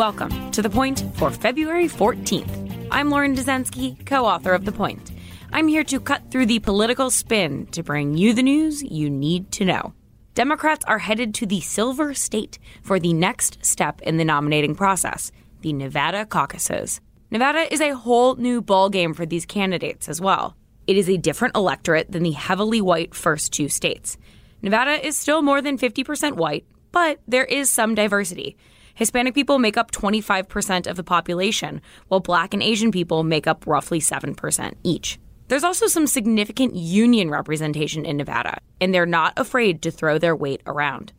Welcome to The Point for February 14th. I'm Lauren Dezenski, co-author of The Point. I'm here to cut through the political spin to bring you the news you need to know. Democrats are headed to the Silver State for the next step in the nominating process, the Nevada caucuses. Nevada is a whole new ballgame for these candidates as well. It is a different electorate than the heavily white first two states. Nevada is still more than 50% white, but there is some diversity. Hispanic people make up 25% of the population, while Black and Asian people make up roughly 7% each. There's also some significant union representation in Nevada, and they're not afraid to throw their weight around.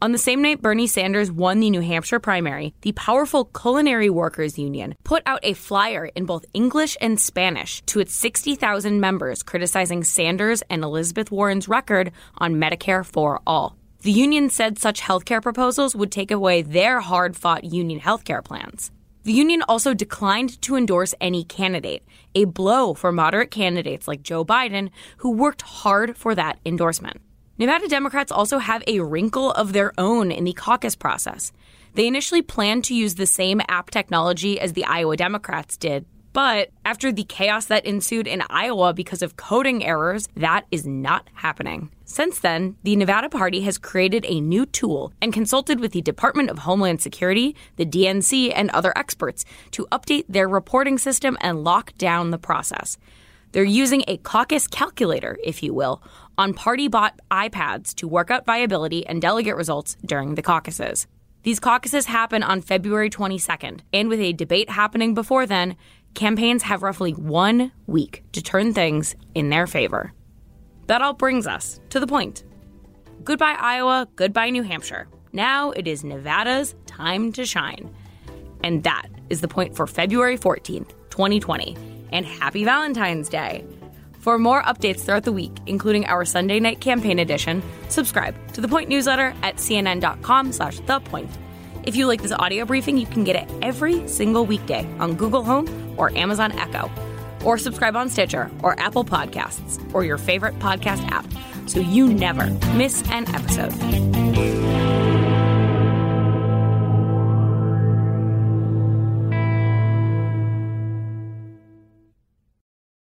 On the same night Bernie Sanders won the New Hampshire primary, the powerful Culinary Workers Union put out a flyer in both English and Spanish to its 60,000 members criticizing Sanders and Elizabeth Warren's record on Medicare for All. The union said such healthcare proposals would take away their hard-fought union healthcare plans. The union also declined to endorse any candidate, a blow for moderate candidates like Joe Biden, who worked hard for that endorsement. Nevada Democrats also have a wrinkle of their own in the caucus process. They initially planned to use the same app technology as the Iowa Democrats did, but after the chaos that ensued in Iowa because of coding errors, that is not happening. Since then, the Nevada Party has created a new tool and consulted with the Department of Homeland Security, the DNC, and other experts to update their reporting system and lock down the process. They're using a caucus calculator, if you will, on party-bought iPads to work out viability and delegate results during the caucuses. These caucuses happen on February 22nd, and with a debate happening before then, campaigns have roughly 1 week to turn things in their favor. That all brings us to the point. Goodbye, Iowa. Goodbye, New Hampshire. Now it is Nevada's time to shine. And that is the point for February 14th, 2020. And happy Valentine's Day. For more updates throughout the week, including our Sunday night campaign edition, subscribe to The Point newsletter at cnn.com/thepoint. If you like this audio briefing, you can get it every single weekday on Google Home or Amazon Echo, or subscribe on Stitcher or Apple Podcasts or your favorite podcast app so you never miss an episode.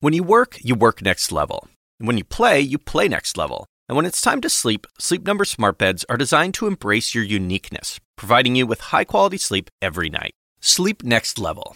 When you work next level. And when you play next level. And when it's time to sleep, Sleep Number smart beds are designed to embrace your uniqueness, providing you with high-quality sleep every night. Sleep next level.